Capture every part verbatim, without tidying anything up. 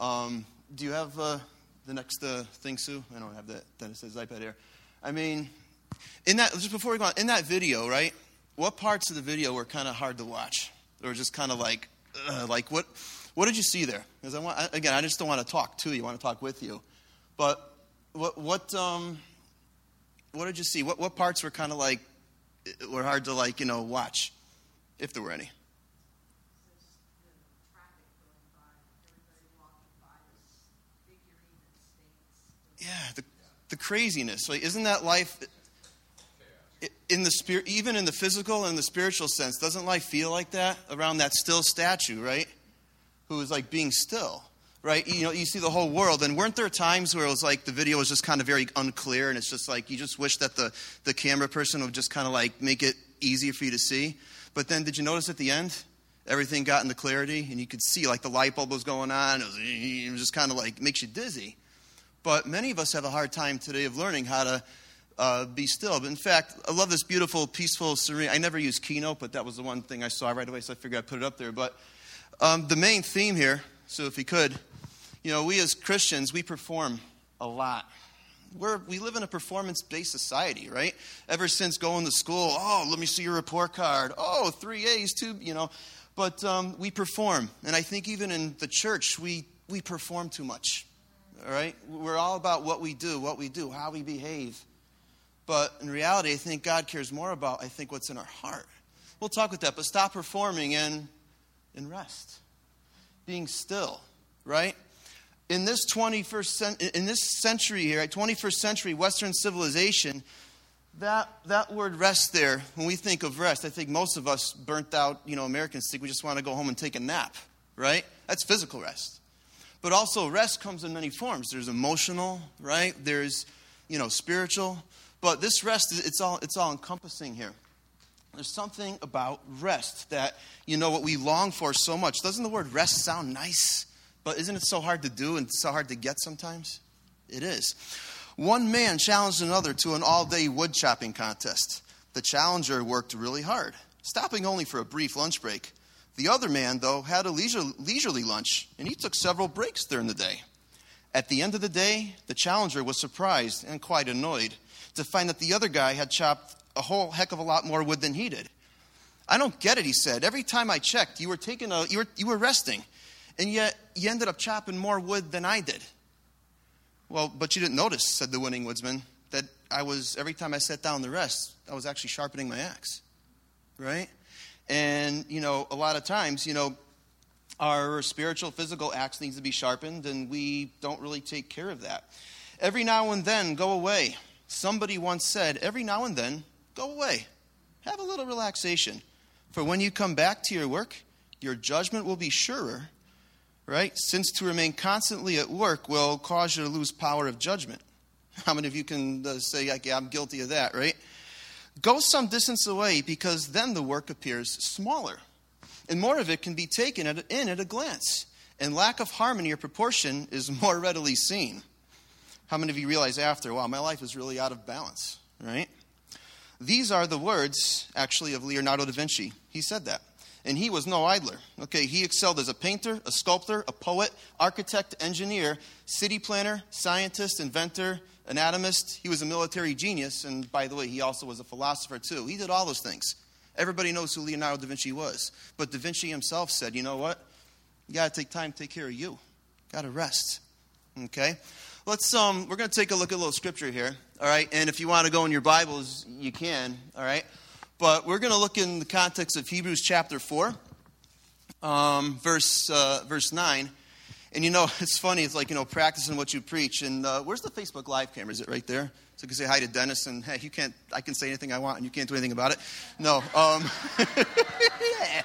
Um, do you have uh, the next uh, thing, Sue? I don't have that. That says iPad Air. I mean, in that, just before we go on, in that video, right? What parts of the video were kind of hard to watch, or just kind of like, uh, like what, what did you see there? Because I want, again, I just don't want to talk to you. I want to talk with you. But what, what, um, what did you see? What, what parts were kind of like, were hard to like, you know, watch, if there were any? Yeah, the the craziness. Like, isn't that life? It, in the spirit, even in the physical and the spiritual sense, doesn't life feel like that around that still statue, right? Who is like being still, right? You know, you see the whole world, and weren't there times where it was like the video was just kind of very unclear, and it's just like you just wish that the the camera person would just kind of like make it easier for you to see. But then, did you notice at the end? Everything got into clarity, and you could see like the light bulb was going on. It was, it was just kind of like makes you dizzy. But many of us have a hard time today of learning how to uh, be still. But in fact, I love this beautiful, peaceful, serene. I never use Keynote, but that was the one thing I saw right away, so I figured I'd put it up there. But um, the main theme here, so if you could, you know, we as Christians, we perform a lot. We're, we live in a performance-based society, right? Ever since going to school, oh, let me see your report card. Oh, three A's, two, you know. But um, we perform. And I think even in the church, we, we perform too much. All right? We're all about what we do, what we do, how we behave. But in reality, I think God cares more about, I think, what's in our heart. We'll talk with that, but stop performing and, and rest. Being still, right? In this twenty-first in this century here, twenty-first century Western civilization, that that word rest there, when we think of rest, I think most of us burnt out, you know, Americans think we just want to go home and take a nap, right? That's physical rest. But also rest comes in many forms. There's emotional, right? There's, you know, spiritual. But this rest, it's all it's all encompassing here. There's something about rest that, you know, what we long for so much. Doesn't the word rest sound nice? But isn't it so hard to do and so hard to get sometimes? It is. One man challenged another to an all-day wood chopping contest. The challenger worked really hard, stopping only for a brief lunch break. The other man, though, had a leisure, leisurely lunch, and he took several breaks during the day. At the end of the day, the challenger was surprised and quite annoyed to find that the other guy had chopped a whole heck of a lot more wood than he did. I don't get it, he said. Every time I checked, you were taking a, you were, you were resting, and yet you ended up chopping more wood than I did. Well, but you didn't notice, said the winning woodsman, that I was, every time I sat down to rest, I was actually sharpening my axe, right? And, you know, a lot of times, you know, our spiritual, physical axe needs to be sharpened, and we don't really take care of that. Every now and then, go away. Somebody once said, every now and then, go away. Have a little relaxation. For when you come back to your work, your judgment will be surer, right? Since to remain constantly at work will cause you to lose power of judgment. How many of you can uh, say, like, yeah, I'm guilty of that, right? Go some distance away, because then the work appears smaller, and more of it can be taken in at a glance, and lack of harmony or proportion is more readily seen. How many of you realize after, wow, my life is really out of balance, right? These are the words, actually, of Leonardo da Vinci. He said that, and he was no idler. Okay, he excelled as a painter, a sculptor, a poet, architect, engineer, city planner, scientist, inventor, anatomist. He was a military genius, and by the way, he also was a philosopher too. He did all those things. Everybody knows who Leonardo da Vinci was, but da Vinci himself said, you know what? You got to take time to take care of you. Got to rest. Okay? Let's um we're going to take a look at a little scripture here, all right? And if you want to go in your Bibles, you can, all right? But we're going to look in the context of Hebrews chapter four, um verse uh, verse nine. And, you know, it's funny. It's like, you know, practicing what you preach. And uh, where's the Facebook Live camera? Is it right there? So you can say hi to Dennis. And, hey, you can't, I can say anything I want, and you can't do anything about it. No. Um, yeah.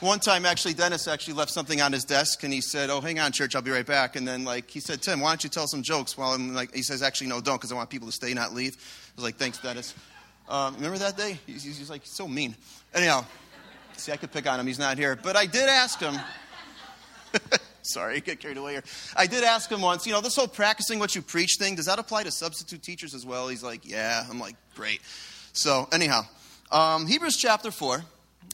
One time, actually, Dennis actually left something on his desk. And he said, oh, hang on, church. I'll be right back. And then, like, he said, Tim, why don't you tell some jokes? While I'm like, he says, actually, no, don't, because I want people to stay, not leave. I was like, thanks, Dennis. Um, remember that day? He's, he's like, so mean. Anyhow, see, I could pick on him. He's not here. But I did ask him. Sorry, I get carried away here. I did ask him once, you know, this whole practicing what you preach thing, does that apply to substitute teachers as well? He's like, yeah. I'm like, great. So anyhow, um, Hebrews chapter four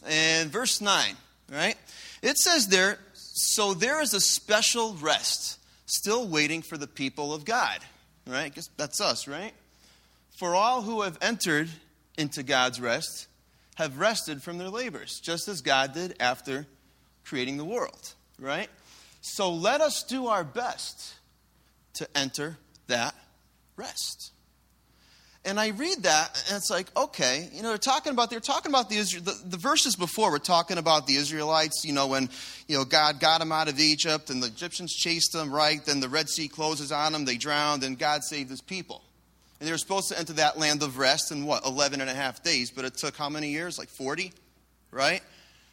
and verse nine, right? It says there, So there is a special rest still waiting for the people of God, right? I guess that's us, right? For all who have entered into God's rest have rested from their labors, just as God did after creating the world, right? So let us do our best to enter that rest. And I read that, and it's like, okay, you know, they're talking about, they're talking about the, Israel, the the verses before were talking about the Israelites, you know, when, you know, God got them out of Egypt, and the Egyptians chased them, right? Then the Red Sea closes on them, they drowned, and God saved his people. And they were supposed to enter that land of rest in, what, eleven and a half days, but it took how many years? Like forty, right?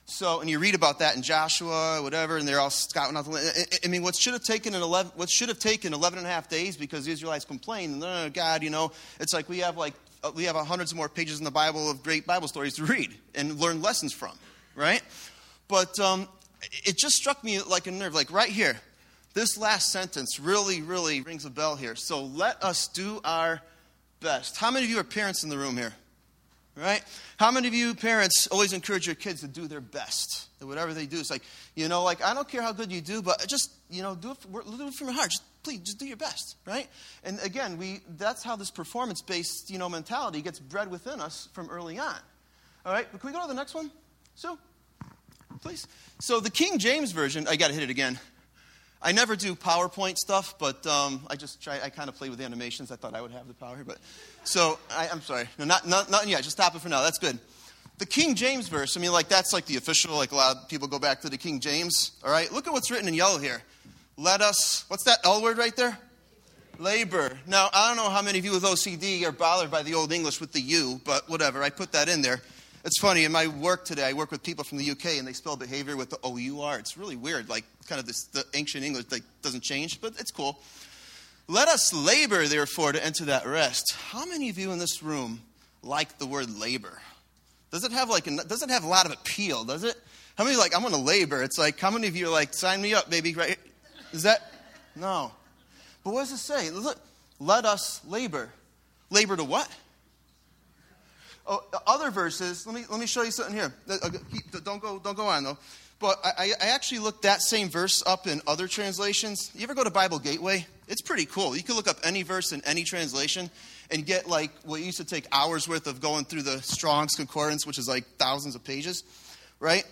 So, and you read about that in Joshua, whatever, and they're all scouting out the land. I mean, what should have taken an eleven, what should have taken eleven and a half days because the Israelites complained, and oh, God, you know, it's like we have like we have hundreds more pages in the Bible of great Bible stories to read and learn lessons from, right? But um, it just struck me like a nerve, like right here, this last sentence really, really rings a bell here. So let us do our best. How many of you are parents in the room here? Right? How many of you parents always encourage your kids to do their best at whatever they do? It's like, you know, like, I don't care how good you do, but just, you know, do it, for, do it from your heart. Just, please, just do your best, right? And again, we that's how this performance-based, you know, mentality gets bred within us from early on. All right? But can we go to the next one, Sue? Please. So the King James Version, I got to hit it again. I never do PowerPoint stuff, but um, I just try. I kind of play with animations. I thought I would have the power here, but so I, I'm sorry. No, not not not yet. Just stop it for now. That's good. The King James verse. I mean, like that's like the official. Like a lot of people go back to the King James. All right. Look at what's written in yellow here. Let us. What's that L word right there? Labor. Now I don't know how many of you with O C D are bothered by the Old English with the U, but whatever. I put that in there. It's funny, in my work today, I work with people from the U K, and they spell behavior with the O U R. It's really weird, like kind of this, the ancient English like, doesn't change, but it's cool. Let us labor, therefore, to enter that rest. How many of you in this room like the word labor? Does it have like a, does it have a lot of appeal, does it? How many are like, I'm going to labor? It's like, how many of you are like, sign me up, baby, right here? Is that? No. But what does it say? Look, let us labor. Labor to what? Oh, other verses, let me let me show you something here. Don't go don't go on though. But I, I actually looked that same verse up in other translations. You ever go to Bible Gateway? It's pretty cool. You can look up any verse in any translation and get like what used to take hours worth of going through the Strong's Concordance, which is like thousands of pages, right?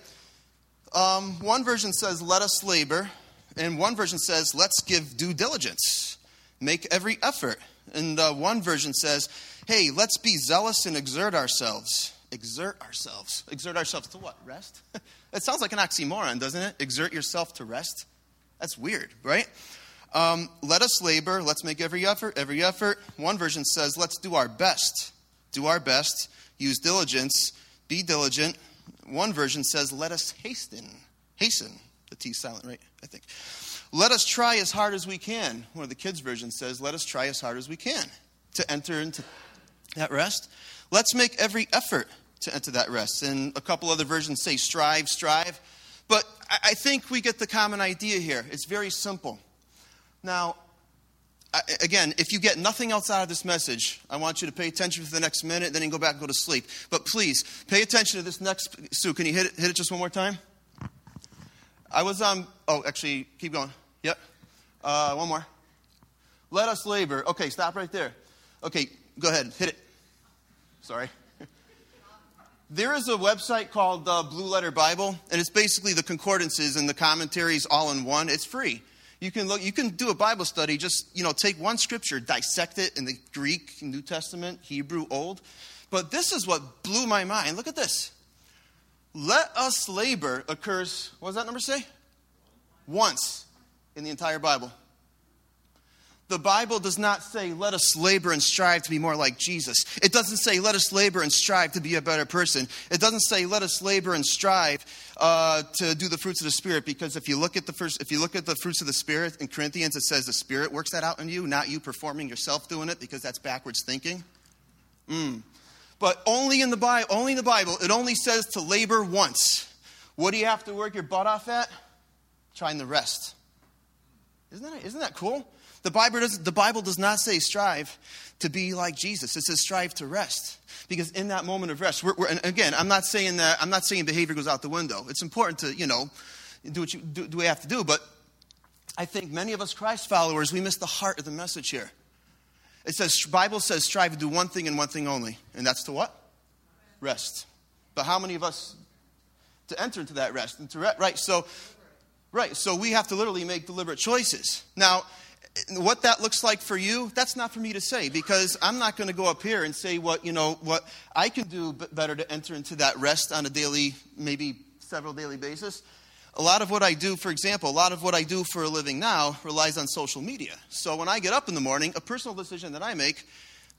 Um, one version says, "Let us labor," and one version says, "Let's give due diligence, make every effort." And uh, one version says, hey, let's be zealous and exert ourselves. Exert ourselves. Exert ourselves to what? Rest? It sounds like an oxymoron, doesn't it? Exert yourself to rest? That's weird, right? Um, let us labor. Let's make every effort. Every effort. One version says, let's do our best. Do our best. Use diligence. Be diligent. One version says, let us hasten. Hasten. The T's silent, right? I think. Let us try as hard as we can. One of the kids' versions says, let us try as hard as we can to enter into that rest. Let's make every effort to enter that rest. And a couple other versions say strive, strive. But I think we get the common idea here. It's very simple. Now, again, if you get nothing else out of this message, I want you to pay attention for the next minute, then you can go back and go to sleep. But please, pay attention to this next. Sue, can you hit it, hit it just one more time? I was, um, oh, actually, keep going. Yep. Uh, one more. Let us labor. Okay, stop right there. Okay, go ahead. Hit it. Sorry. There is a website called uh, Blue Letter Bible, and it's basically the concordances and the commentaries all in one. It's free. You can look. You can do a Bible study. Just, you know, take one scripture, dissect it in the Greek, New Testament, Hebrew, Old. But this is what blew my mind. Look at this. Let us labor occurs, what does that number say? Once in the entire Bible. The Bible does not say, let us labor and strive to be more like Jesus. It doesn't say, let us labor and strive to be a better person. It doesn't say, let us labor and strive uh, to do the fruits of the Spirit. Because if you look at the first, if you look at the fruits of the Spirit in Corinthians, it says the Spirit works that out in you, not you performing yourself doing it, because that's backwards thinking. Mm. But only in the Bible, only in the Bible, it only says to labor once. What do you have to work your butt off at? Trying to rest. Isn't that isn't that cool? The Bible does the Bible does not say strive to be like Jesus. It says strive to rest, because in that moment of rest, we're, we're, and again, I'm not saying that I'm not saying behavior goes out the window. It's important to you know do what you do, do we have to do. But I think many of us Christ followers, we miss the heart of the message here. It says, Bible says, strive to do one thing and one thing only. And that's to what? Rest. But how many of us to enter into that rest? And to re- right, so, right, so we have to literally make deliberate choices. Now, what that looks like for you, that's not for me to say, because I'm not going to go up here and say what, you know, what I can do better to enter into that rest on a daily, maybe several daily basis. A lot of what I do, for example, a lot of what I do for a living now relies on social media. So when I get up in the morning, a personal decision that I make,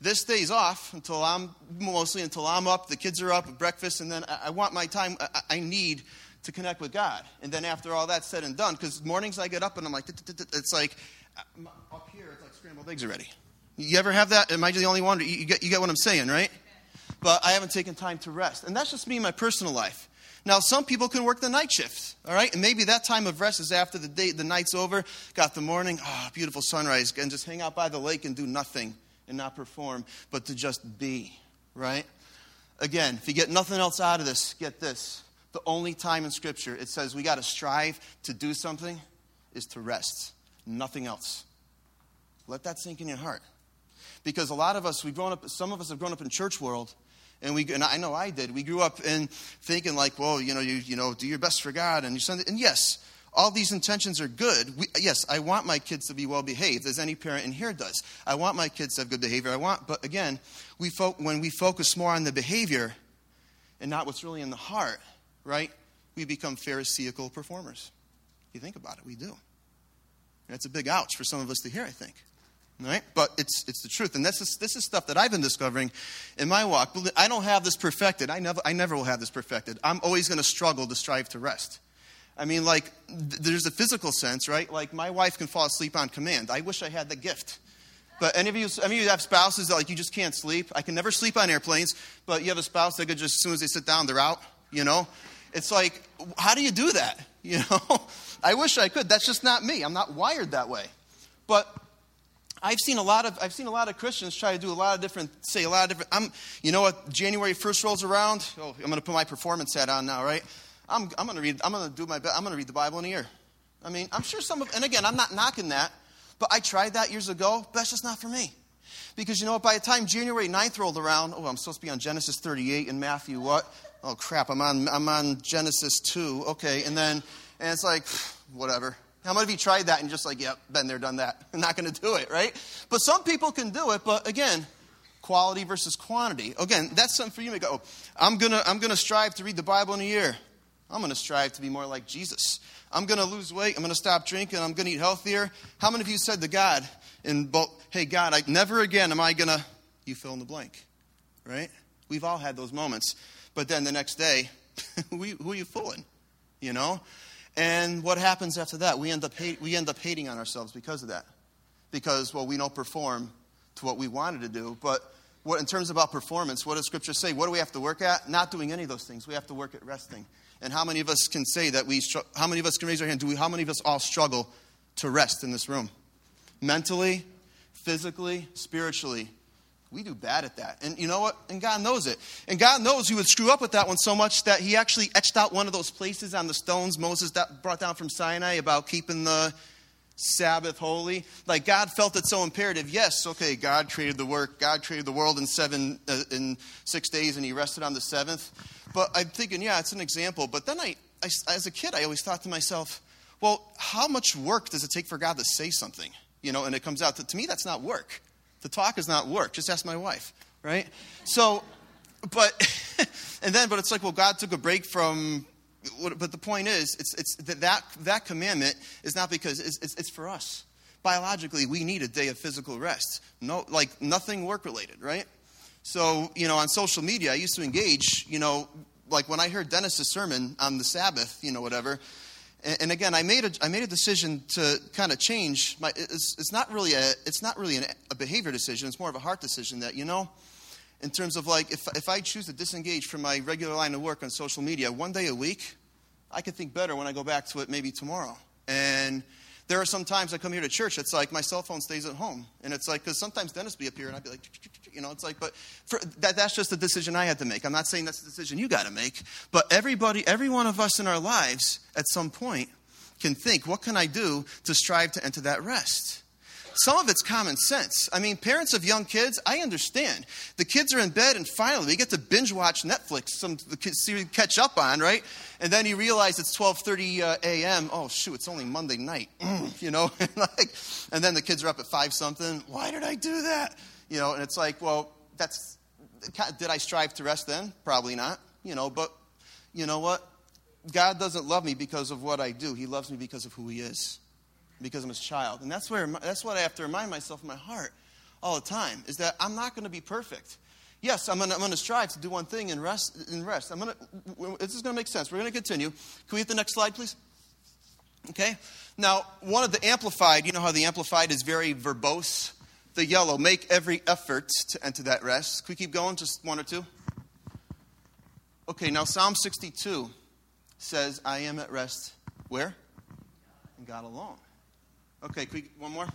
this day's off until I'm, mostly until I'm up, the kids are up at breakfast, and then I want my time, I need to connect with God. And then after all that's said and done, because mornings I get up and I'm like, it's like, up here, it's like scrambled eggs already. You ever have that? Am I the only one? You get, you get what I'm saying, right? But I haven't taken time to rest. And that's just me in my personal life. Now, some people can work the night shift, all right? And maybe that time of rest is after the day, the night's over, got the morning, ah, oh, beautiful sunrise, and just hang out by the lake and do nothing and not perform, but to just be, right? Again, if you get nothing else out of this, get this. The only time in Scripture it says we got to strive to do something is to rest. Nothing else. Let that sink in your heart. Because a lot of us, we've grown up, some of us have grown up in church world, and we, and I know I did, we grew up in thinking like, well, you know, you you know, do your best for God, and you send it, and yes, all these intentions are good. We, yes, I want my kids to be well behaved, as any parent in here does. I want my kids to have good behavior. I want, but again, we fo- when we focus more on the behavior and not what's really in the heart, right, we become pharisaical performers. If you think about it, we do. That's a big ouch for some of us to hear, I think. Right? But it's it's the truth. And this is, this is stuff that I've been discovering in my walk. I don't have this perfected. I never I never will have this perfected. I'm always going to struggle to strive to rest. I mean, like, th- there's a physical sense, right? Like, my wife can fall asleep on command. I wish I had the gift. But any of you, any of you have spouses that, like, you just can't sleep. I can never sleep on airplanes. But you have a spouse that could just, as soon as they sit down, they're out, you know? It's like, how do you do that? You know, I wish I could. That's just not me. I'm not wired that way. But I've seen a lot of I've seen a lot of Christians try to do a lot of different, say a lot of different. I'm, you know what? January first rolls around. Oh, I'm going to put my performance hat on now, right? I'm I'm going to read. I'm going to do my. I'm going to read the Bible in a year. I mean, I'm sure some of. And again, I'm not knocking that, but I tried that years ago. But that's just not for me. Because you know what? By the time January ninth rolled around, oh, I'm supposed to be on Genesis thirty-eight and Matthew what? Oh crap! I'm on I'm on Genesis two. Okay, and then and it's like whatever. How many of you tried that and just like, yep, been there, done that? I'm not going to do it, right? But some people can do it. But again, quality versus quantity. Again, that's something for you to go. Oh, I'm gonna I'm gonna strive to read the Bible in a year. I'm gonna strive to be more like Jesus. I'm gonna lose weight. I'm gonna stop drinking. I'm gonna eat healthier. How many of you said to God and hey God, I never again am I gonna? You fill in the blank, right? We've all had those moments. But then the next day, who, who are you fooling, you know? And what happens after that? We end up hate, we end up hating on ourselves because of that. Because, well, we don't perform to what we wanted to do. But what in terms about performance, what does Scripture say? What do we have to work at? Not doing any of those things. We have to work at resting. And how many of us can say that we, how many of us can raise our hand? Do we, how many of us all struggle to rest in this room? Mentally, physically, spiritually. We do bad at that. And you know what? And God knows it. And God knows you would screw up with that one so much that he actually etched out one of those places on the stones Moses brought down from Sinai about keeping the Sabbath holy. Like God felt it so imperative. Yes, okay, God created the work. God created the world in seven, uh, in six days, and he rested on the seventh. But I'm thinking, yeah, it's an example. But then I, I, as a kid, I always thought to myself, well, how much work does it take for God to say something? You know, and it comes out that to me, that's not work. The talk is not work. Just ask my wife, right? So, but, and then, but it's like, well, God took a break from, but the point is, it's it's that that, that commandment is not because, it's, it's, it's for us. Biologically, we need a day of physical rest. No, like nothing work-related, right? So, you know, on social media, I used to engage, you know, like when I heard Dennis's sermon on the Sabbath, you know, whatever. And again, I made a I made a decision to kind of change my. It's, it's not really a it's not really an, a behavior decision. It's more of a heart decision that you know, in terms of like if if I choose to disengage from my regular line of work on social media one day a week, I could think better when I go back to it maybe tomorrow. And there are some times I come here to church, it's like my cell phone stays at home. And it's like, because sometimes Dennis be up here and I'd be like, you know, it's like, but for, that, that's just a decision I had to make. I'm not saying that's a decision you got to make. But everybody, every one of us in our lives at some point can think, what can I do to strive to enter that rest? Some of it's common sense. I mean, parents of young kids, I understand. The kids are in bed, and finally, they get to binge watch Netflix, some the kids see catch up on, right? And then you realize it's twelve thirty uh, a m Oh, shoot, it's only Monday night, mm, you know? And, like, and then the kids are up at five something. Why did I do that? You know, and it's like, well, that's, did I strive to rest then? Probably not, you know, but you know what? God doesn't love me because of what I do. He loves me because of who he is. Because I'm his child. And that's where that's what I have to remind myself in my heart all the time, is that I'm not going to be perfect. Yes, I'm going I'm to strive to do one thing and rest. And rest. I'm going to, this is going to make sense. We're going to continue. Can we hit the next slide, please? Okay. Now, one of the Amplified, you know how the Amplified is very verbose? The yellow, make every effort to enter that rest. Can we keep going? Just one or two? Okay, now Psalm sixty-two says, I am at rest where? In God alone. Okay, quick, one more.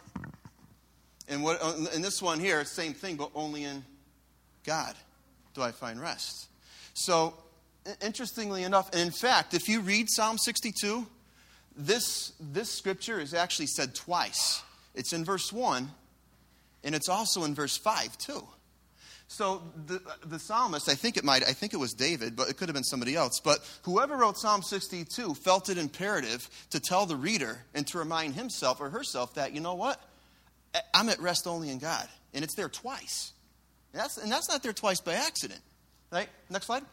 And what? And this one here, same thing, but only in God do I find rest. So, interestingly enough, and in fact, if you read Psalm sixty-two, this this scripture is actually said twice. It's in verse one, and it's also in verse five too. So the the psalmist, I think it might, I think it was David, but it could have been somebody else. But whoever wrote Psalm sixty-two felt it imperative to tell the reader and to remind himself or herself that, you know what? I'm at rest only in God. And it's there twice. And that's, and that's not there twice by accident. Right? Next slide.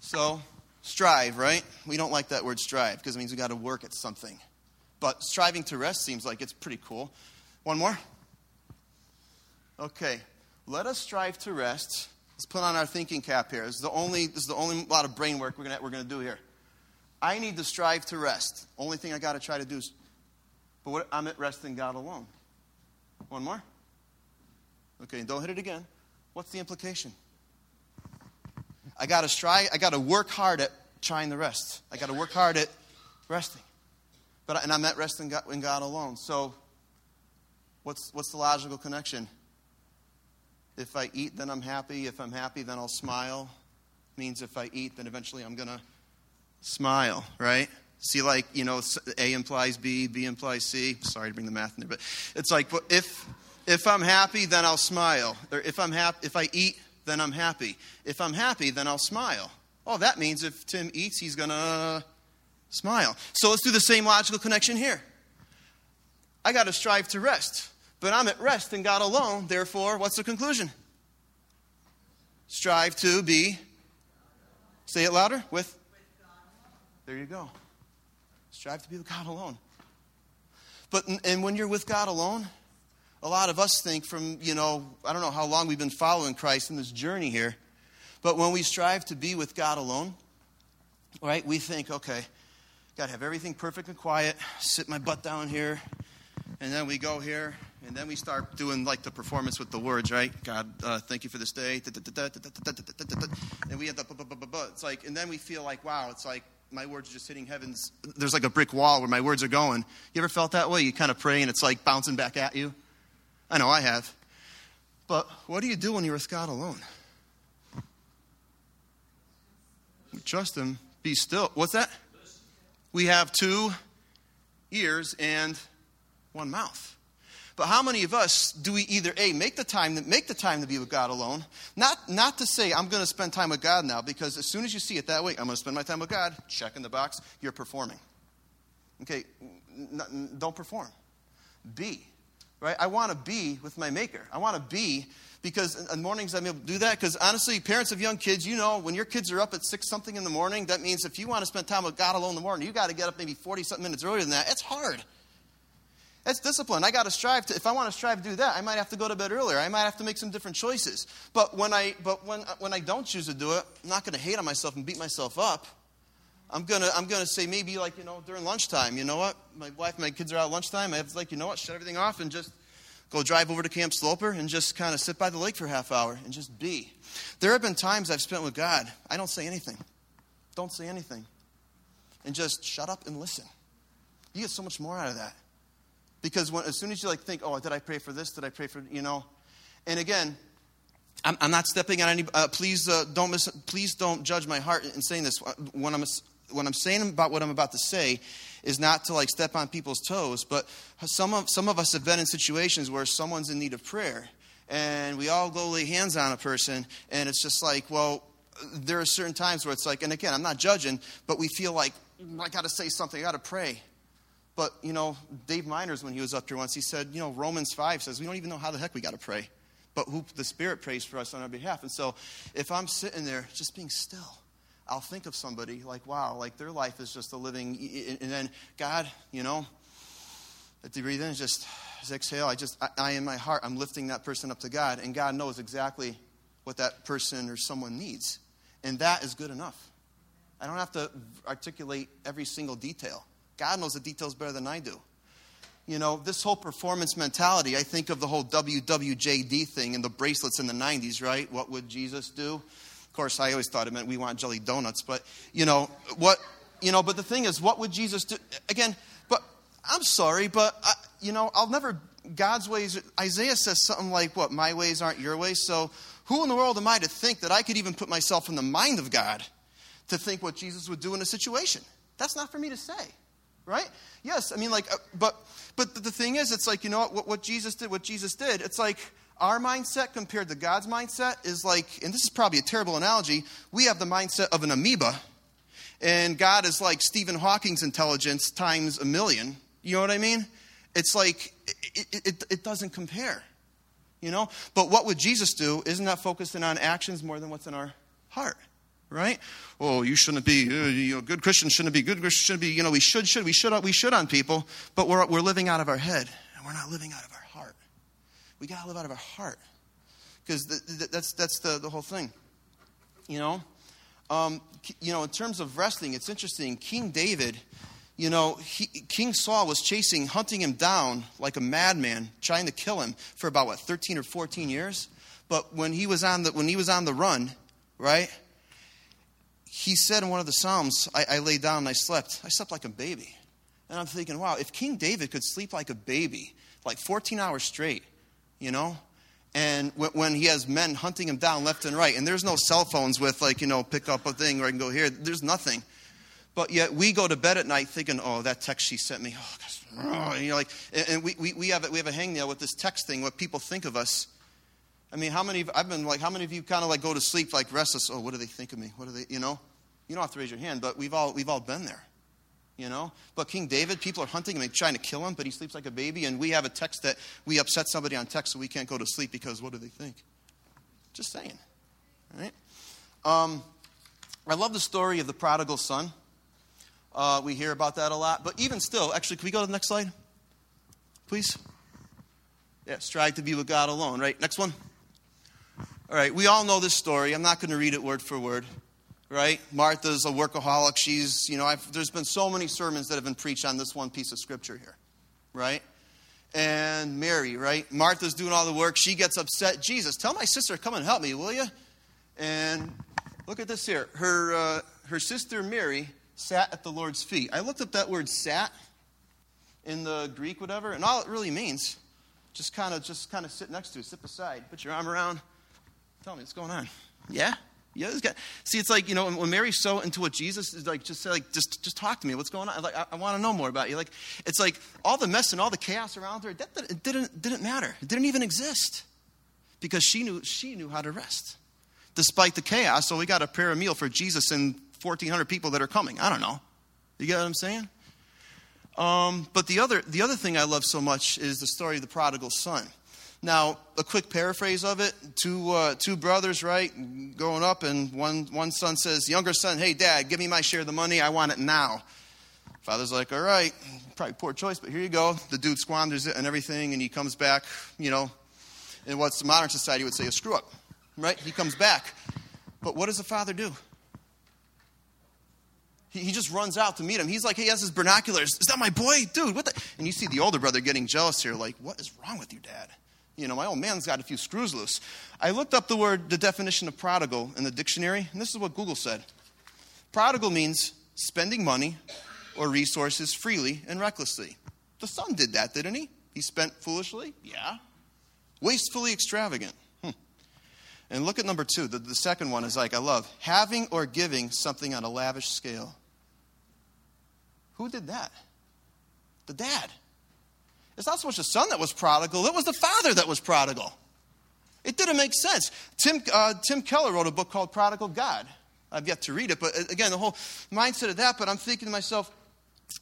So strive, right? We don't like that word strive because it means we got to work at something. But striving to rest seems like it's pretty cool. One more. Okay, let us strive to rest. Let's put on our thinking cap here. This is the only this is the only lot of brain work we're gonna we're gonna do here. I need to strive to rest. Only thing I gotta try to do is, but what, I'm at rest in God alone. One more. Okay, don't hit it again. What's the implication? I gotta strive. I gotta work hard at trying to rest. I gotta work hard at resting. But and I'm at rest in God, in God alone. So, what's what's the logical connection? If I eat, then I'm happy. If I'm happy, then I'll smile. Means if I eat, then eventually I'm going to smile, right? See, like, you know, A implies B, B implies C. Sorry to bring the math in there, but it's like, if if I'm happy, then I'll smile. Or if I'm hap- if I eat, then I'm happy. If I'm happy, then I'll smile. Oh, that means if Tim eats, he's going to smile. So let's do the same logical connection here. I got to strive to rest. But I'm at rest in God alone. Therefore, what's the conclusion? Strive to be. Say it louder. With. There you go. Strive to be with God alone. But and when you're with God alone, a lot of us think from, you know, I don't know how long we've been following Christ in this journey here. But when we strive to be with God alone, right, we think, okay, got to have everything perfect and quiet. Sit my butt down here. And then we go here. And then we start doing, like, the performance with the words, right? God, uh, thank you for this day. And we have the ba-ba-ba-ba-ba. It's like, and then we feel like, wow, it's like my words are just hitting heavens. There's like a brick wall where my words are going. You ever felt that way? You kind of pray, and it's like bouncing back at you. I know I have. But what do you do when you're with God alone? We trust him. Be still. What's that? We have two ears and one mouth. But how many of us do we either A, make the time to, make the time to be with God alone, not not to say I'm going to spend time with God now, because as soon as you see it that way, I'm going to spend my time with God, check in the box, you're performing. Okay, n- n- don't perform. B, right? I want to be with my maker. I want to be, because in, in mornings I'm able to do that, because honestly, parents of young kids, you know, when your kids are up at six something in the morning, that means if you want to spend time with God alone in the morning, you got to get up maybe forty something minutes earlier than that. It's hard. That's discipline. I got to strive to, if I want to strive to do that, I might have to go to bed earlier. I might have to make some different choices. But when I but when when I don't choose to do it, I'm not going to hate on myself and beat myself up. I'm going to I'm going to say maybe, like, you know, during lunchtime, you know what? My wife and my kids are out at lunchtime. I have to, like, you know what? Shut everything off and just go drive over to Camp Sloper and just kind of sit by the lake for a half hour and just be. There have been times I've spent with God. I don't say anything. Don't say anything. and just shut up and listen. You get so much more out of that. Because when, as soon as you like think, oh, did I pray for this? Did I pray for, you know? And again, I'm, I'm not stepping on any, uh, please uh, don't mis- please don't judge my heart in saying this. When I'm when I'm saying about what I'm about to say is not to like step on people's toes, but some of, some of us have been in situations where someone's in need of prayer and we all go lay hands on a person and it's just like, well, there are certain times where it's like, and again, I'm not judging, but we feel like, I got to say something, I got to pray. But, you know, Dave Miners, when he was up here once, he said, you know, Romans five says, we don't even know how the heck we got to pray. But who the Spirit prays for us on our behalf. And so if I'm sitting there just being still, I'll think of somebody like, wow, like their life is just a living. And then God, you know, at the breathe in, just, just exhale. I just, I, I in my heart, I'm lifting that person up to God. And God knows exactly what that person or someone needs. And that is good enough. I don't have to articulate every single detail. God knows the details better than I do. You know, this whole performance mentality, I think of the whole W W J D thing and the bracelets in the nineties, right? What would Jesus do? Of course, I always thought it meant we want jelly donuts, but, you know, what, you know, but the thing is, what would Jesus do? Again, but I'm sorry, but, I, you know, I'll never, God's ways, Isaiah says something like, what, my ways aren't your ways, so who in the world am I to think that I could even put myself in the mind of God to think what Jesus would do in a situation? That's not for me to say. Right? Yes, I mean, like, but but the thing is, it's like, you know what, what Jesus did, what Jesus did, it's like our mindset compared to God's mindset is like, and this is probably a terrible analogy, we have the mindset of an amoeba, and God is like Stephen Hawking's intelligence times a million. You know what I mean? It's like, it, it, it doesn't compare, you know? But what would Jesus do isn't that focusing on actions more than what's in our heart. Right? Oh, you shouldn't be, you know, good Christians shouldn't be, good Christians shouldn't be, you know, we should, should, we should, we should on people, but we're we're living out of our head, and we're not living out of our heart. We got to live out of our heart, because that's that's the, the whole thing, you know? Um, you know, in terms of wrestling, it's interesting, King David, you know, he, King Saul was chasing, hunting him down like a madman, trying to kill him for about, what, thirteen or fourteen years? But when he was on the when he was on the run, right? He said in one of the Psalms, I, I lay down and I slept. I slept like a baby. And I'm thinking, wow, if King David could sleep like a baby, like fourteen hours straight, you know, and when, when he has men hunting him down left and right, and there's no cell phones with like, you know, pick up a thing where I can go here. There's nothing. But yet we go to bed at night thinking, oh, that text she sent me. Oh, gosh. And you're like, and, and we, we, we have we have a hangnail with this text thing, what people think of us. I mean, how many, I've been like, how many of you kind of like go to sleep like restless? Oh, what do they think of me? What do they, you know? You don't have to raise your hand, but we've all, we've all been there, you know? But King David, people are hunting him and trying to kill him, but he sleeps like a baby. And we have a text that we upset somebody on text so we can't go to sleep because what do they think? Just saying, right? Um, I love the story of the prodigal son. Uh, we hear about that a lot, but even still, actually, can we go to the next slide, please? Yeah, strive to be with God alone, right? Next one. All right, we all know this story. I'm not going to read it word for word, right? Martha's a workaholic. She's, you know, I've, there's been so many sermons that have been preached on this one piece of scripture here, right? And Mary, right? Martha's doing all the work. She gets upset. Jesus, tell my sister, come and help me, will you? And look at this here. Her uh, her sister Mary sat at the Lord's feet. I looked up that word "sat" in the Greek, whatever, and all it really means, just kind of just kind of sit next to, sit beside, put your arm around. Tell me what's going on. Yeah? Yeah, this guy. See, it's like, you know, when Mary's so into what Jesus is like, just say, like, just, just talk to me. What's going on? Like, I, I want to know more about you. Like, it's like all the mess and all the chaos around her, that, that it didn't didn't matter. It didn't even exist. Because she knew she knew how to rest. Despite the chaos, so we got to prepare a meal for Jesus and fourteen hundred people that are coming. I don't know. You get what I'm saying? Um, but the other the other thing I love so much is the story of the prodigal son. Now, a quick paraphrase of it, two uh, two brothers, right, growing up, and one, one son says, younger son, hey, Dad, give me my share of the money. I want it now. Father's like, all right, probably poor choice, but here you go. The dude squanders it and everything, and he comes back, you know, in what modern society would say a screw-up, right? He comes back. But what does the father do? He, he just runs out to meet him. He's like, hey, he has his binoculars. Is that my boy? Dude, what the? And you see the older brother getting jealous here, like, what is wrong with you, Dad? You know, my old man's got a few screws loose. I looked up the word, the definition of prodigal in the dictionary, and this is what Google said. Prodigal means spending money or resources freely and recklessly. The son did that, didn't he? He spent foolishly? Yeah. Wastefully extravagant. Hmm. And look at number two. The, the second one is like, I love, having or giving something on a lavish scale. Who did that? The dad. It's not so much the son that was prodigal. It was the father that was prodigal. It didn't make sense. Tim, uh, Tim Keller wrote a book called Prodigal God. I've yet to read it, but again, the whole mindset of that, but I'm thinking to myself,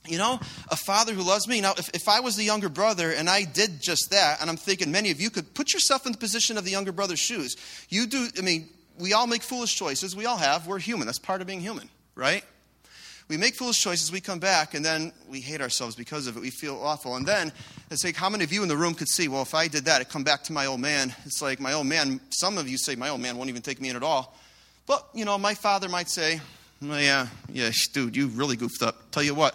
you know, a father who loves me. Now, if, if I was the younger brother and I did just that, and I'm thinking many of you could put yourself in the position of the younger brother's shoes. You do, I mean, we all make foolish choices. We all have. We're human. That's part of being human, right? We make foolish choices, we come back, and then we hate ourselves because of it. We feel awful. And then, it's like, how many of you in the room could see, well, if I did that, I'd come back to my old man. It's like, my old man, some of you say, my old man won't even take me in at all. But, you know, my father might say, well, yeah, yeah, dude, you really goofed up. Tell you what,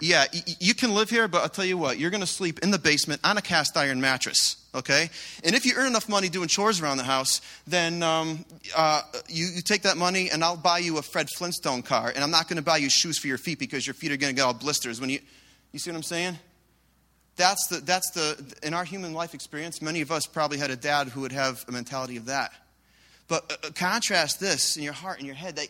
yeah, y- you can live here, but I'll tell you what, you're going to sleep in the basement on a cast iron mattress, okay? And if you earn enough money doing chores around the house, then um, uh, you, you take that money and I'll buy you a Fred Flintstone car, and I'm not going to buy you shoes for your feet because your feet are going to get all blisters when you, you see what I'm saying? That's the, that's the, in our human life experience, many of us probably had a dad who would have a mentality of that. But uh, contrast this in your heart and your head that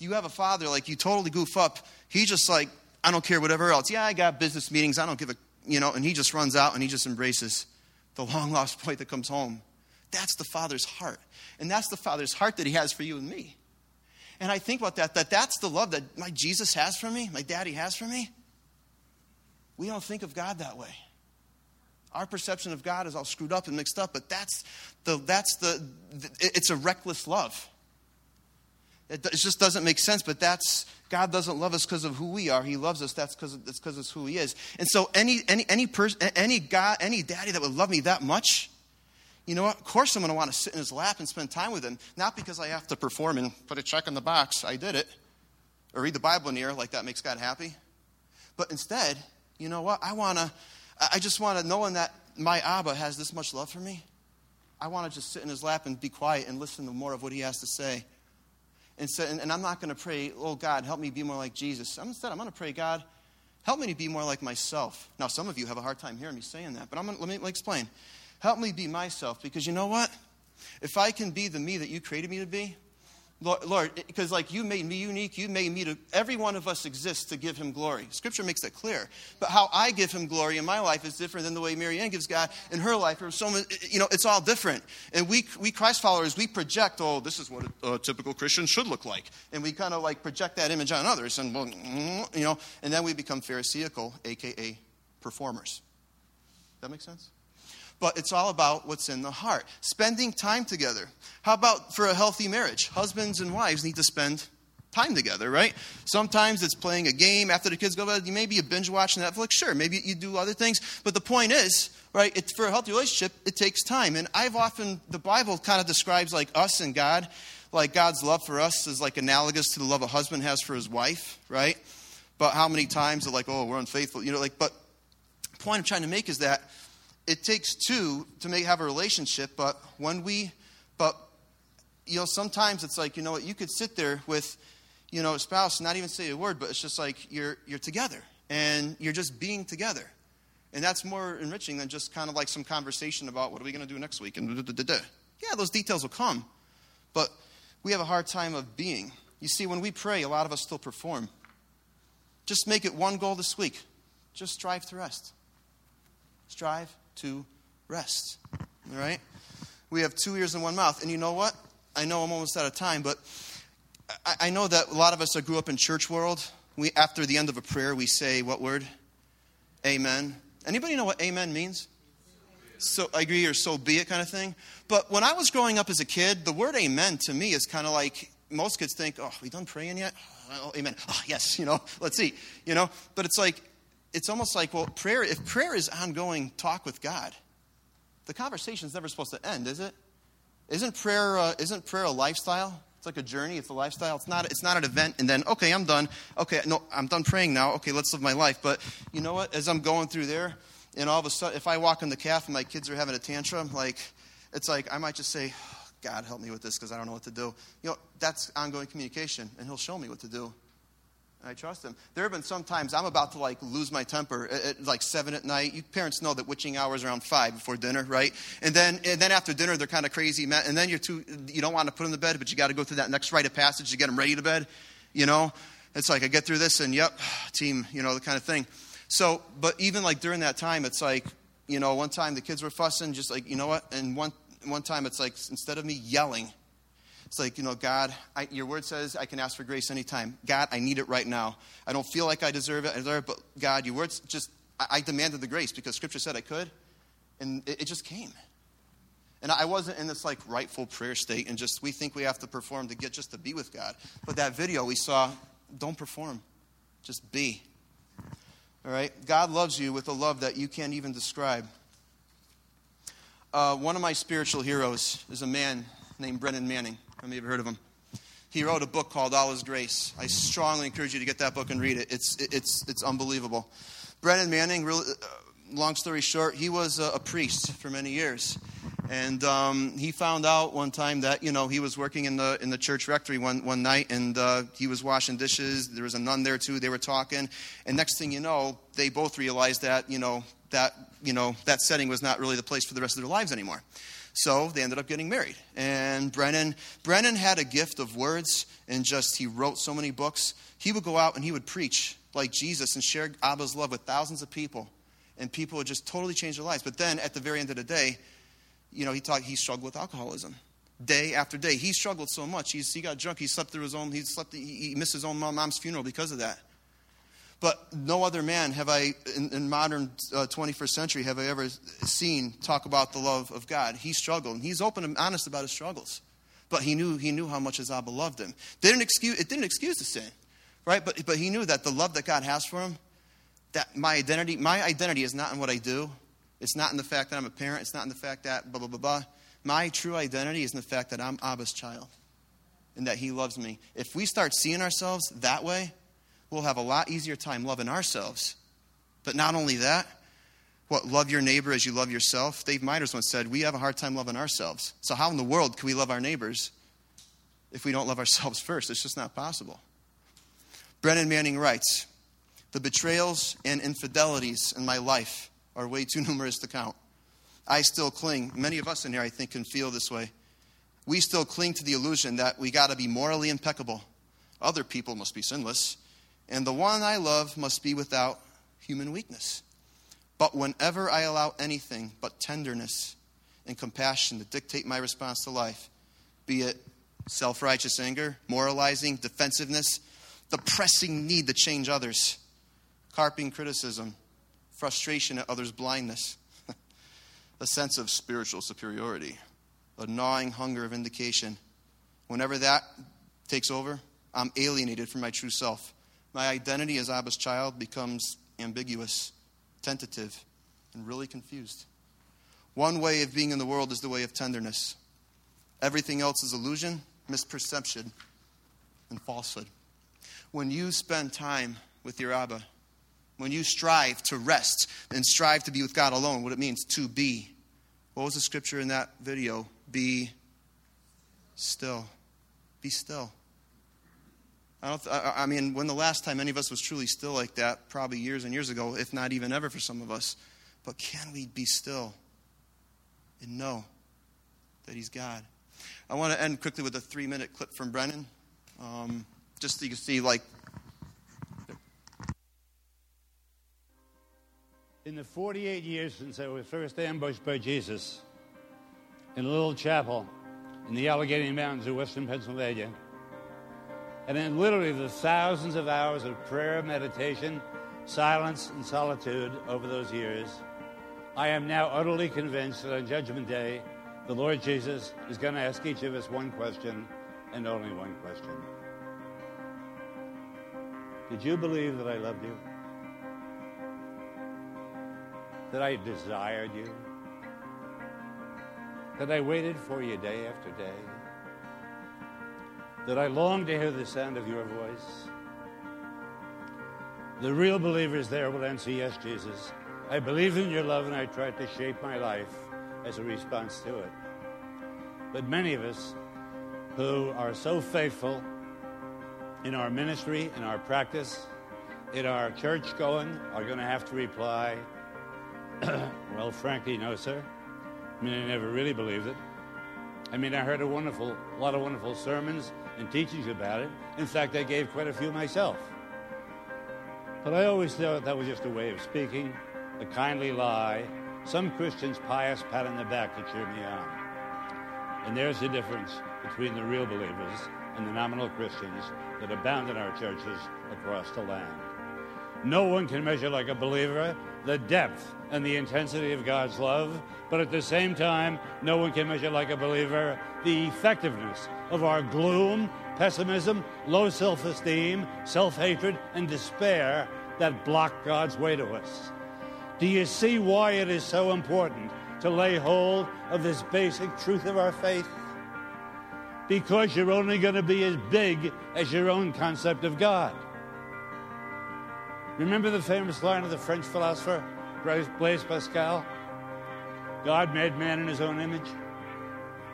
you have a father, like, you totally goof up. He just like, I don't care, whatever else. Yeah, I got business meetings. I don't give a, you know, and he just runs out and he just embraces the long lost boy that comes home. That's the father's heart. And that's the father's heart that he has for you and me. And I think about that, that that's the love that my Jesus has for me, my daddy has for me. We don't think of God that way. Our perception of God is all screwed up and mixed up, but that's the, that's the, the it's a reckless love. It, it just doesn't make sense, but that's, God doesn't love us because of who we are. He loves us, that's because it's because it's who he is. And so any any any person, any God, any daddy that would love me that much, you know what? Of course I'm going to want to sit in his lap and spend time with him, not because I have to perform and put a check in the box, I did it, or read the Bible in the air, like that makes God happy. But instead, you know what? I want to, I just want to, knowing that my Abba has this much love for me, I want to just sit in his lap and be quiet and listen to more of what he has to say. And, so, and, and I'm not going to pray, oh, God, help me be more like Jesus. Instead, I'm going to pray, God, help me to be more like myself. Now, some of you have a hard time hearing me saying that, but I'm gonna, let me let me explain. Help me be myself, because you know what? If I can be the me that you created me to be, Lord, because like you made me unique, you made me to, every one of us exists to give him glory. Scripture makes that clear. But how I give him glory in my life is different than the way Mary Ann gives God in her life. Or so many, you know, it's all different. And we, we Christ followers, we project, oh, this is what a, a typical Christian should look like. And we kind of like project that image on others. And, well, you know, and then we become Pharisaical, A K A performers. That make sense? But it's all about what's in the heart. Spending time together. How about for a healthy marriage? Husbands and wives need to spend time together, right? Sometimes it's playing a game after the kids go to bed. Maybe you binge watch Netflix. Sure, maybe you do other things. But the point is, right, it's, for a healthy relationship, it takes time. And I've often, the Bible kind of describes like us and God, like God's love for us is like analogous to the love a husband has for his wife, right? But how many times they're like, oh, we're unfaithful, you know, like, but the point I'm trying to make is that it takes two to make, have a relationship, but when we, but, you know, sometimes it's like, you know what, you could sit there with, you know, a spouse and not even say a word, but it's just like you're you're together and you're just being together. And that's more enriching than just kind of like some conversation about what are we going to do next week and da, da, da, da. Yeah, those details will come, but we have a hard time of being. You see, when we pray, a lot of us still perform. Just make it one goal this week. Just strive to rest. Strive to rest, all right? We have two ears and one mouth, and you know what? I know I'm almost out of time, but I, I know that a lot of us that grew up in church world, we after the end of a prayer, we say what word? Amen. Anybody know what amen means? So I agree, or so be it kind of thing. But when I was growing up as a kid, the word amen to me is kind of like, most kids think, oh, we done praying yet? Oh, amen. Oh, yes, you know, let's eat, you know? But it's like, it's almost like, well, prayer, if prayer is ongoing talk with God, the conversation's never supposed to end, is it? Isn't prayer uh, isn't prayer a lifestyle? It's like a journey, it's a lifestyle. It's not it's not an event and then, okay, I'm done. Okay, no, I'm done praying now. Okay, let's live my life. But you know what? As I'm going through there, and all of a sudden, if I walk in the calf and my kids are having a tantrum, like, it's like I might just say, God, help me with this because I don't know what to do. You know, that's ongoing communication, and he'll show me what to do. I trust him. There have been some times I'm about to, like, lose my temper at, at like seven at night. You parents know that witching hour is around five before dinner, right? And then and then after dinner, they're kind of crazy. And then you're too, you don't want to put them to bed, but you got to go through that next rite of passage to get them ready to bed. You know, it's like I get through this and yep, team, you know, the kind of thing. So, but even like during that time, it's like, you know, one time the kids were fussing, just like, you know what? And one one time it's like, instead of me yelling, it's like, you know, God, I, your word says I can ask for grace anytime. God, I need it right now. I don't feel like I deserve it, I deserve it, but God, your word's just, I, I demanded the grace because Scripture said I could, and it, it just came. And I wasn't in this, like, rightful prayer state, and just we think we have to perform to get just to be with God. But that video we saw, don't perform, just be. All right? God loves you with a love that you can't even describe. Uh, one of my spiritual heroes is a man named Brennan Manning. How many have heard of him? He wrote a book called All Is Grace. I strongly encourage you to get that book and read it. It's it's it's unbelievable. Brennan Manning, really, uh, long story short, he was a, a priest for many years, and um, he found out one time that, you know, he was working in the in the church rectory one one night, and uh, he was washing dishes. There was a nun there too. They were talking, and next thing you know, they both realized that you know that you know that setting was not really the place for the rest of their lives anymore. So they ended up getting married. And Brennan Brennan had a gift of words, and just he wrote so many books. He would go out and he would preach like Jesus and share Abba's love with thousands of people. And people would just totally change their lives. But then at the very end of the day, you know, he talked, he struggled with alcoholism. Day after day. He struggled so much. He's, he got drunk. He slept through his own, he slept, he missed his own mom's funeral because of that. But no other man have I, in, in modern uh, twenty-first century, have I ever seen talk about the love of God. He struggled, and he's open and honest about his struggles. But he knew he knew how much his Abba loved him. Didn't excuse it didn't excuse the sin, right? But but he knew that the love that God has for him, that my identity my identity is not in what I do. It's not in the fact that I'm a parent. It's not in the fact that blah blah blah blah. My true identity is in the fact that I'm Abba's child, and that he loves me. If we start seeing ourselves that way, we'll have a lot easier time loving ourselves. But not only that, what, love your neighbor as you love yourself? Dave Miders once said, we have a hard time loving ourselves. So how in the world can we love our neighbors if we don't love ourselves first? It's just not possible. Brennan Manning writes, the betrayals and infidelities in my life are way too numerous to count. I still cling. Many of us in here, I think, can feel this way. We still cling to the illusion that we got to be morally impeccable. Other people must be sinless. And the one I love must be without human weakness. But whenever I allow anything but tenderness and compassion to dictate my response to life, be it self-righteous anger, moralizing, defensiveness, the pressing need to change others, carping criticism, frustration at others' blindness, a sense of spiritual superiority, a gnawing hunger of indication, whenever that takes over, I'm alienated from my true self. My identity as Abba's child becomes ambiguous, tentative, and really confused. One way of being in the world is the way of tenderness. Everything else is illusion, misperception, and falsehood. When you spend time with your Abba, when you strive to rest and strive to be with God alone, what it means to be. What was the scripture in that video? Be still. Be still. I, don't th- I mean, when the last time any of us was truly still like that, probably years and years ago, if not even ever for some of us. But can we be still and know that he's God? I want to end quickly with a three-minute clip from Brennan, um, just so you can see, like... In the forty-eight years since I was first ambushed by Jesus in a little chapel in the Allegheny Mountains of Western Pennsylvania, and then literally the thousands of hours of prayer, meditation, silence, and solitude over those years, I am now utterly convinced that on Judgment Day, the Lord Jesus is going to ask each of us one question, and only one question. Did you believe that I loved you? That I desired you? That I waited for you day after day? That I long to hear the sound of your voice? The real believers there will answer, yes, Jesus. I believe in your love, and I tried to shape my life as a response to it. But many of us who are so faithful in our ministry, in our practice, in our church going, are going to have to reply, well, frankly, no, sir. I mean, I never really believed it. I mean, I heard a wonderful, a lot of wonderful sermons and teachings about it. In fact, I gave quite a few myself. But I always thought that was just a way of speaking, a kindly lie, some Christian's pious pat on the back to cheer me on. And there's the difference between the real believers and the nominal Christians that abound in our churches across the land. No one can measure like a believer the depth and the intensity of God's love, but at the same time, no one can measure like a believer the effectiveness of our gloom, pessimism, low self-esteem, self-hatred, and despair that block God's way to us. Do you see why it is so important to lay hold of this basic truth of our faith? Because you're only going to be as big as your own concept of God. Remember the famous line of the French philosopher, Blaise Pascal? God made man in his own image,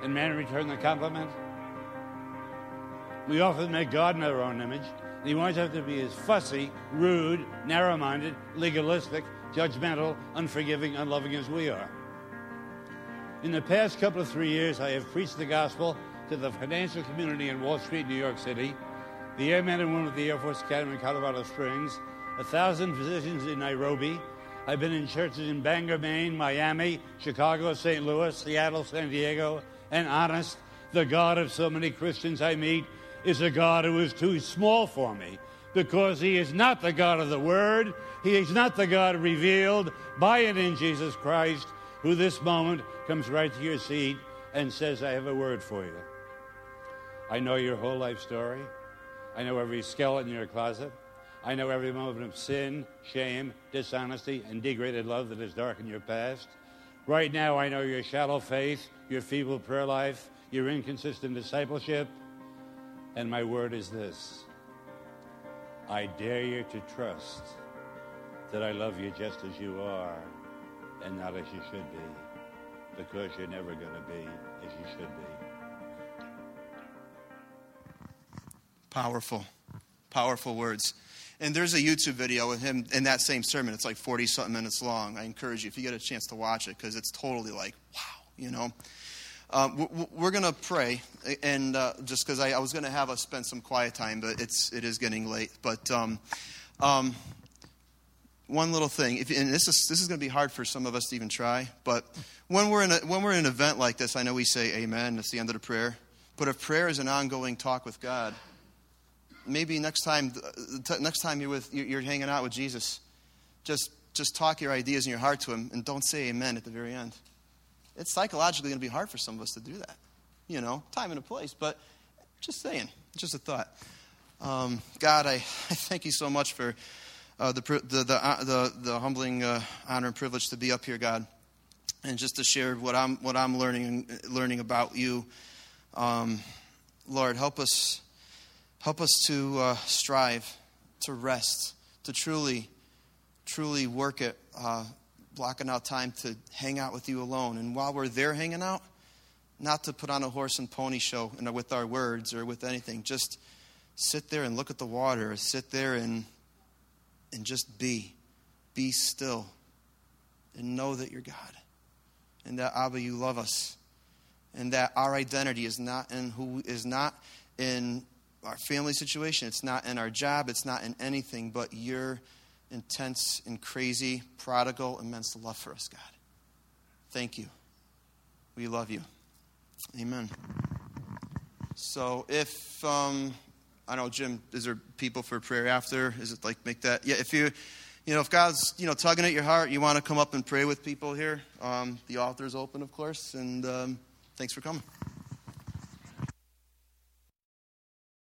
and man returned the compliment. We often make God in our own image, and he wants us to be as fussy, rude, narrow-minded, legalistic, judgmental, unforgiving, unloving as we are. In the past couple of three years, I have preached the gospel to the financial community in Wall Street, New York City, the airmen and women of the Air Force Academy in Colorado Springs, a thousand physicians in Nairobi. I've been in churches in Bangor, Maine, Miami, Chicago, Saint Louis, Seattle, San Diego, and honest, the God of so many Christians I meet is a God who is too small for me, because he is not the God of the Word. He is not the God revealed by and in Jesus Christ, who this moment comes right to your seat and says, I have a word for you. I know your whole life story. I know every skeleton in your closet. I know every moment of sin, shame, dishonesty, and degraded love that has darkened your past. Right now, I know your shallow faith, your feeble prayer life, your inconsistent discipleship. And my word is this. I dare you to trust that I love you just as you are and not as you should be, because you're never going to be as you should be. Powerful, powerful words. And there's a YouTube video of him in that same sermon. It's like forty-something minutes long. I encourage you, if you get a chance to watch it, because it's totally like, wow, you know. Um, we're going to pray, and uh, just because I, I was going to have us spend some quiet time, but it's, it is getting late. But um, um, one little thing, if, and this is this is going to be hard for some of us to even try, but when we're in a, when we're in an event like this, I know we say amen, that's the end of the prayer. But if prayer is an ongoing talk with God, maybe next time, next time you're with you're hanging out with Jesus, just just talk your ideas and your heart to him, and don't say amen at the very end. It's psychologically going to be hard for some of us to do that, you know, time and a place. But just saying, just a thought. Um, God, I, I thank you so much for uh, the, the the the the humbling uh, honor and privilege to be up here, God, and just to share what I'm what I'm learning learning about you. Um, Lord, help us. Help us to uh, strive, to rest, to truly, truly work at uh, blocking out time to hang out with you alone. And while we're there hanging out, not to put on a horse and pony show and with our words or with anything. Just sit there and look at the water. Or sit there and and just be. Be still. And know that you're God. And that, Abba, you love us. And that our identity is not in who is not in our family situation, it's not in our job, it's not in anything but your intense and crazy, prodigal, immense love for us, God. Thank you. We love you. Amen. So if, um, I don't know, Jim, is there people for prayer after? Is it like make that? Yeah, if you, you know, if God's, you know, tugging at your heart, you want to come up and pray with people here, um, the altar's open, of course, and um, thanks for coming.